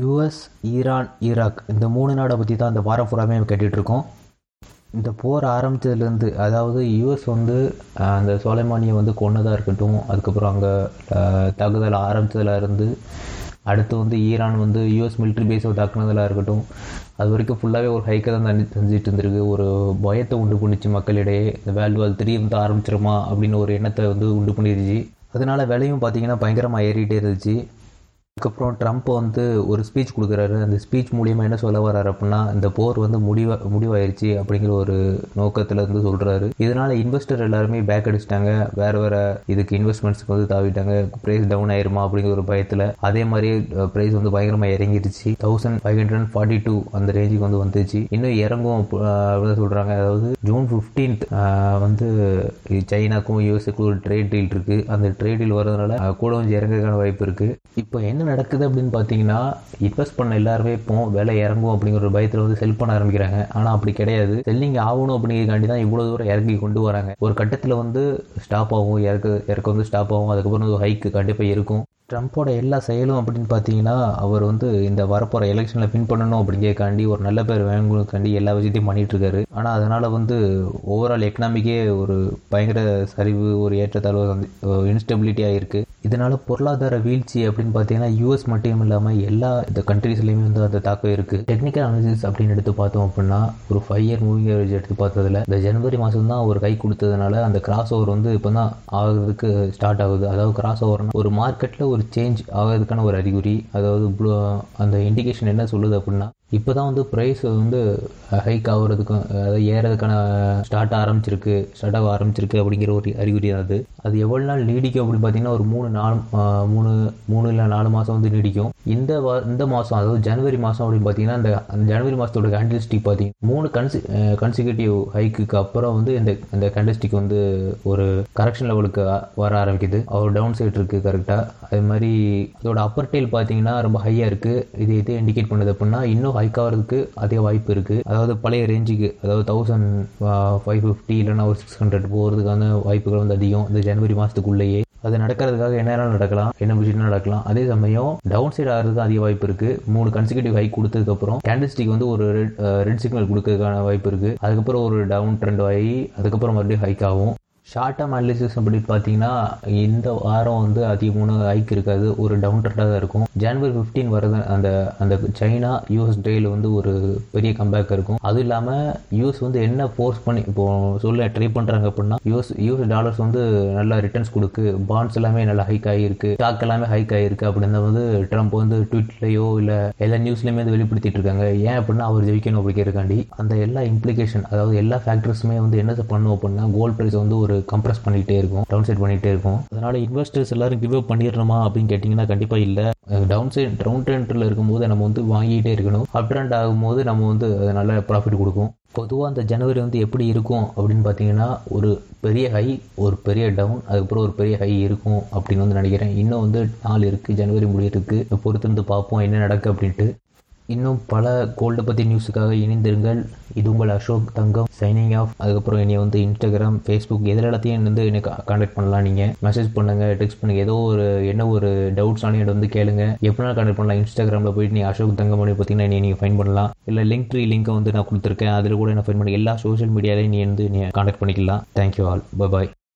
US, Iran, Iraq இந்த 3 நாடை பற்றி தான் இந்த வாரம் பூராமே கேட்டுட்ருக்கோம். இந்த போர் ஆரம்பித்ததுலேருந்து, அதாவது யூஎஸ் வந்து அந்த சொலைமானியை வந்து கொன்னதாக இருக்கட்டும், அதுக்கப்புறம் அங்கே தாக்குதல் ஆரம்பித்ததில் இருந்து அடுத்து வந்து ஈரான் வந்து யூஎஸ் மிலிட்ரி பேஸை தாக்குனதெல்லாம் இருக்கட்டும், அது வரைக்கும் ஃபுல்லாகவே ஒரு ஹைக்கை தான் செஞ்சுட்டு இருந்திருக்கு. ஒரு பயத்தை உண்டு பண்ணிச்சு மக்களிடையே. இந்த World War III வந்து ஆரம்பிச்சிருமா அப்படின்னு ஒரு எண்ணத்தை வந்து உண்டு பண்ணிடுச்சு. அதனால் விலையும் பார்த்திங்கன்னா பயங்கரமாக ஏறிகிட்டே இருந்துச்சு. அதுக்கப்புறம் ட்ரம்ப் வந்து ஒரு ஸ்பீச் கொடுக்குறாரு. அந்த ஸ்பீச் மூலிமா என்ன சொல்ல வர்றாரு அப்படின்னா, இந்த போர் வந்து முடிவாயிருச்சு அப்படிங்கிற ஒரு நோக்கத்தில் இருந்து சொல்கிறாரு. இதனால் இன்வெஸ்டர் எல்லாருமே பேக் அடிச்சிட்டாங்க. வேறு இதுக்கு இன்வெஸ்ட்மெண்ட்ஸ்க்கு வந்து தாவிட்டாங்க. ப்ரைஸ் டவுன் ஆயிருமா அப்படிங்கிற ஒரு பயத்தில். அதே மாதிரி ப்ரைஸ் வந்து பயங்கரமாக இறங்கிடுச்சு. 1542 அந்த ரேஞ்சுக்கு வந்து வந்துச்சு. இன்னும் இறங்கும் அப்படின்னு சொல்கிறாங்க. அதாவது June 15 வந்து சைனாக்கும் யூஎஸ்ஏக்கும் ஒரு ட்ரேட் டீல் இருக்குது. அந்த ட்ரேட் டீல் வர்றதுனால கூட கொஞ்சம் இறங்குறதுக்கான வாய்ப்பு இருக்குது. இப்போ என்ன நடக்குது அப்படின்னு பார்த்தீங்கன்னா, இன்வெஸ்ட் பண்ண எல்லாருமே இப்போ விலை இறங்கும் அப்படிங்கிற ஒரு பயத்தில் வந்து செல் பண்ண ஆரம்பிக்கிறாங்க. ஆனால் அப்படி கிடையாது. செல்லிங் ஆகணும் அப்படிங்கிறக்காண்டி தான் இவ்வளோ தூரம் இறங்கி கொண்டு வராங்க. ஒரு கட்டத்தில் வந்து ஸ்டாப் ஆகும், இறக்க வந்து ஸ்டாப் ஆகும். அதுக்கப்புறம் ஒரு ஹைக்கு கண்டிப்பாக இருக்கும். ட்ரம்ப்போட எல்லா செயலும் அப்படின்னு பார்த்தீங்கன்னா, அவர் வந்து இந்த வரப்போகிற எலெக்ஷனில் வின் பண்ணணும் அப்படிங்கிறக்காண்டி, ஒரு நல்ல பேர் வேணுங்கிறக்காண்டி எல்லா விஷயத்தையும் பண்ணிகிட்ருக்காரு. ஆனால் அதனால் வந்து ஓவரால் எக்கனாமிக்கே ஒரு பயங்கர சரிவு, ஒரு ஏற்றத்தாழ்வு, இன்ஸ்டெபிலிட்டியாக இருக்குது. இதனால் பொருளாதார வீழ்ச்சி அப்படின்னு பார்த்தீங்கன்னா யூஎஸ் மட்டும் இல்லாமல் எல்லா இந்த கண்ட்ரீஸ்லையுமே வந்து அந்த தாக்கம் இருக்குது. டெக்னிக்கல் அனாலிசிஸ் அப்படின்னு எடுத்து பார்த்தோம் அப்படின்னா, ஒரு 5-year மூவிங் ஆவரேஜ் எடுத்து பார்த்ததில் இந்த ஜனவரி மாதம் தான் ஒரு கை கொடுத்ததுனால அந்த கிராஸ் ஓவர் வந்து இப்போ தான் ஆகிறதுக்கு ஸ்டார்ட் ஆகுது. அதாவது கிராஸ் ஓவர்னால் ஒரு மார்க்கெட்டில் ஒரு சேஞ்ச் ஆகிறதுக்கான ஒரு அறிகுறி. அதாவது அந்த இண்டிகேஷன் என்ன சொல்லுது அப்படின்னா, இப்போ தான் வந்து ப்ரைஸ் வந்து ஹைக் ஆகிறதுக்கும், அதாவது ஏறதுக்கான ஸ்டார்ட் ஆக ஆரம்பிச்சிருக்கு அப்படிங்கிற ஒரு அறிகுறி தான் அது. அது எவ்வளோ நாள் நீடிக்கும் அப்படின்னு பார்த்தீங்கன்னா, ஒரு 3 இல்லை 4 மாதம் வந்து நீடிக்கும். இந்த மாதம், அதாவது ஜனவரி மாதம் அப்படின்னு பார்த்தீங்கன்னா, அந்த ஜனவரி மாதத்தோட கேண்டில்ஸ்டிக் பார்த்தீங்கன்னா 3 கன்சிக்யூட்டிவ் ஹைக்குக்கு அப்புறம் வந்து இந்த கேண்டில்ஸ்டிக் வந்து ஒரு கரெக்ஷன் லெவலுக்கு வர ஆரம்பிக்குது. அவர் டவுன் சைட் இருக்குது கரெக்டாக. அது மாதிரி அதோட அப்பர் டெயில் பார்த்தீங்கன்னா ரொம்ப ஹையாக இருக்குது. இதை எது இண்டிகேட் பண்ணுது அப்படின்னா, இன்னும் ஹைக் ஆகிறதுக்கு அதிக வாய்ப்பு இருக்குது. அதாவது பழைய ரேஞ்சுக்கு, அதாவது 1550 இல்லைன்னா ஒரு 600 போகிறதுக்கான வாய்ப்புகள் வந்து அதிகம் இந்த ஜனவரி மாதத்துக்குள்ளேயே. அது நடக்கிறதுக்காக என்ன நடக்கலாம், என்ன விஷயம் நடக்கலாம். அதே சமயம் டவுன் சைட் ஆகிறதுக்கு அதிக வாய்ப்பு இருக்குது. 3 கன்சிக்யூட்டிவ் ஹைக் கொடுத்ததுக்கப்புறம் கேண்டில்ஸ்டிக் வந்து ஒரு ரெட் சிக்னல் கொடுக்கறதுக்கான வாய்ப்பு இருக்குது. அதுக்கப்புறம் ஒரு டவுன் ட்ரெண்ட் ஆகி அதுக்கப்புறம் மறுபடியும் ஹைக் ஆகும். ஷார்ட் டேர்ம் அனாலிசிஸ் அப்படின்னு பார்த்தீங்கன்னா, இந்த வாரம் வந்து அதிகமான ஹைக் இருக்காது, ஒரு டவுன் ட்ரெண்டாக தான் இருக்கும். January 15 வரது அந்த சைனா யூஎஸ் ட்ரேடில் வந்து ஒரு பெரிய கம்பேக் இருக்கும். அதுவும் இல்லாமல் யூஎஸ் வந்து என்ன ஃபோர்ஸ் பண்ணி இப்போ சொல்ல ட்ரை பண்ணுறாங்க அப்படின்னா, யூஎஸ் டாலர்ஸ் வந்து நல்லா ரிட்டர்ன்ஸ் கொடுக்கு, பாண்ட்ஸ் எல்லாமே நல்லா ஹைக் ஆகிருக்கு, ஸ்டாக் எல்லாமே ஹைக் ஆகிருக்கு அப்படின்னு வந்து ட்ரம்ப் வந்து ட்விட்லேயோ இல்லை எல்லா நியூஸ்லையுமே வந்து வெளிப்படுத்திட்டு இருக்காங்க. ஏன் அப்படின்னா, அவர் ஜெயிக்கணும் அப்படிங்கிறக்காண்டி. அந்த எல்லா இம்ப்ளிகேஷன், அதாவது எல்லா ஃபேக்டர்ஸுமே வந்து என்ன பண்ணும் அப்படின்னா, கோல்ட் ப்ரைஸ் வந்து ஒரு கம்ப்ரஸ் பண்ணிகிட்டே இருக்கும், டவுன் சைட் பண்ணிகிட்டே இருக்கும். அதனால் இன்வெஸ்டர்ஸ் எல்லாரும் கிவ் அப் பண்ணிடணுமா அப்படின்னு கேட்டிங்கன்னா கண்டிப்பாக இல்லை. டவுன் ட்ரெண்டில் இருக்கும்போது நம்ம வந்து வாங்கிட்டே இருக்கணும். அப் ட்ரெண்ட் ஆகும்போது நம்ம வந்து நல்ல ப்ராஃபிட் கொடுக்கும். பொதுவாக அந்த ஜனவரி வந்து எப்படி இருக்கும் அப்படின்னு பார்த்தீங்கன்னா, ஒரு பெரிய ஹை, ஒரு பெரிய டவுன், அதுக்கப்புறம் ஒரு பெரிய ஹை இருக்கும் அப்படின்னு வந்து நினைக்கிறேன். இன்னும் வந்து நாள் இருக்குது, ஜனவரி முடியிருக்கு. பொறுத்திருந்து பார்ப்போம் என்ன நடக்கு அப்படின்ட்டு. இன்னும் பல கோல்டை பற்றி நியூஸுக்காக இணைந்திருங்கள். இது உங்கள் அசோக் தங்கம் சைனிங் ஆஃப். அதுக்கப்புறம் என்னை வந்து இன்ஸ்டாகிராம், ஃபேஸ்புக் எதில் எல்லாத்தையும் வந்து என்னை கான்டாக்ட் பண்ணலாம். நீங்கள் மெசேஜ் பண்ணுங்கள், டெக்ஸ்ட் பண்ணுங்கள், ஏதோ ஒரு டவுட்ஸான என்னை வந்து கேளுங்க. எப்படினாலும் கான்டாக்ட் பண்ணலாம். இன்ஸ்டாகிராமில் போய்ட்டு நீங்கள் அசோக் தங்கம் அப்படின்னு பார்த்தீங்கன்னா என்னை நீங்கள் ஃபைன் பண்ணலாம். இல்லை லிங்க்கை வந்து நான் கொடுத்துருக்கேன், அதில் கூட என்ன ஃபைன் பண்ணி எல்லா சோஷியல் மீடியாலையும் நீ வந்து கான்டாக்ட் பண்ணிக்கலாம். தேங்க்யூ ஆல், பாய்.